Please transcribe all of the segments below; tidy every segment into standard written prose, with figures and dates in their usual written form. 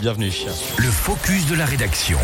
Bienvenue. Le focus de la rédaction.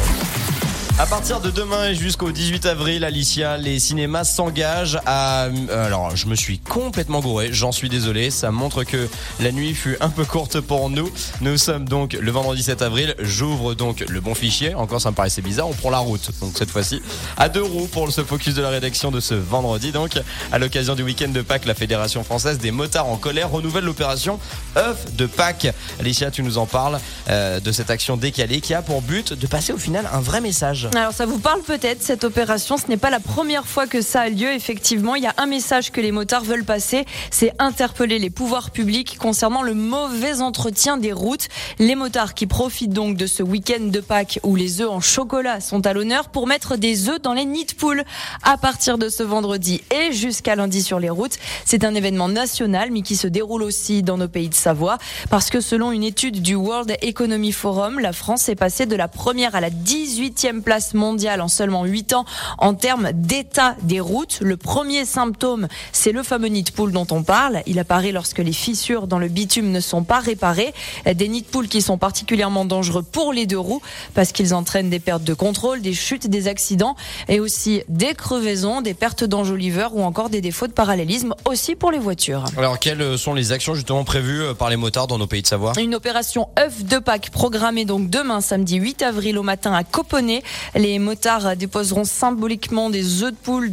À partir de demain et jusqu'au 18 avril, Alicia, les cinémas s'engagent à... Alors, je me suis complètement gouré, j'en suis désolé. Ça montre que la nuit fut un peu courte pour nous. Nous sommes donc le vendredi 7 avril. J'ouvre donc le bon fichier. Encore, ça me paraissait bizarre. On prend la route, donc cette fois-ci, à deux roues pour ce focus de la rédaction de ce vendredi. Donc, à l'occasion du week-end de Pâques, la Fédération Française des Motards en Colère renouvelle l'opération œuf de Pâques. Alicia, tu nous en parles de cette action décalée qui a pour but de passer au final un vrai message. Alors ça vous parle peut-être, cette opération, ce n'est pas la première fois que ça a lieu. Effectivement, il y a un message que les motards veulent passer, c'est interpeller les pouvoirs publics concernant le mauvais entretien des routes. Les motards qui profitent donc de ce week-end de Pâques où les œufs en chocolat sont à l'honneur pour mettre des œufs dans les nids de poules. À partir de ce vendredi et jusqu'à lundi sur les routes, c'est un événement national mais qui se déroule aussi dans nos pays de Savoie parce que selon une étude du World Economy Forum, la France est passée de la première à la 18e place mondiale en seulement 8 ans en termes d'état des routes. Le premier symptôme, c'est le fameux nid de poule dont on parle. Il apparaît lorsque les fissures dans le bitume ne sont pas réparées. Des nids de poule qui sont particulièrement dangereux pour les deux roues parce qu'ils entraînent des pertes de contrôle, des chutes, des accidents et aussi des crevaisons, des pertes d'enjoliveurs ou encore des défauts de parallélisme aussi pour les voitures. Alors quelles sont les actions justement prévues par les motards dans nos pays de Savoie ? Une opération œuf de Pâques programmée donc demain samedi 8 avril au matin à Coponnet. Les motards déposeront symboliquement des œufs de poule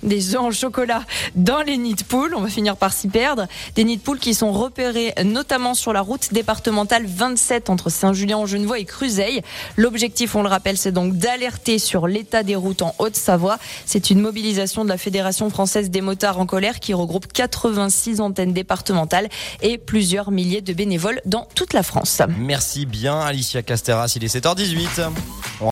des œufs en chocolat dans les nids de poule. On va finir par s'y perdre. Des nids de poule qui sont repérés notamment sur la route départementale 27 entre Saint-Julien-en-Genevoix et Cruseille. L'objectif, on le rappelle, c'est donc d'alerter sur l'état des routes en Haute-Savoie. C'est une mobilisation de la Fédération Française des Motards en Colère qui regroupe 86 antennes départementales et plusieurs milliers de bénévoles dans toute la France. Merci bien Alicia Castéras, il est 7h18.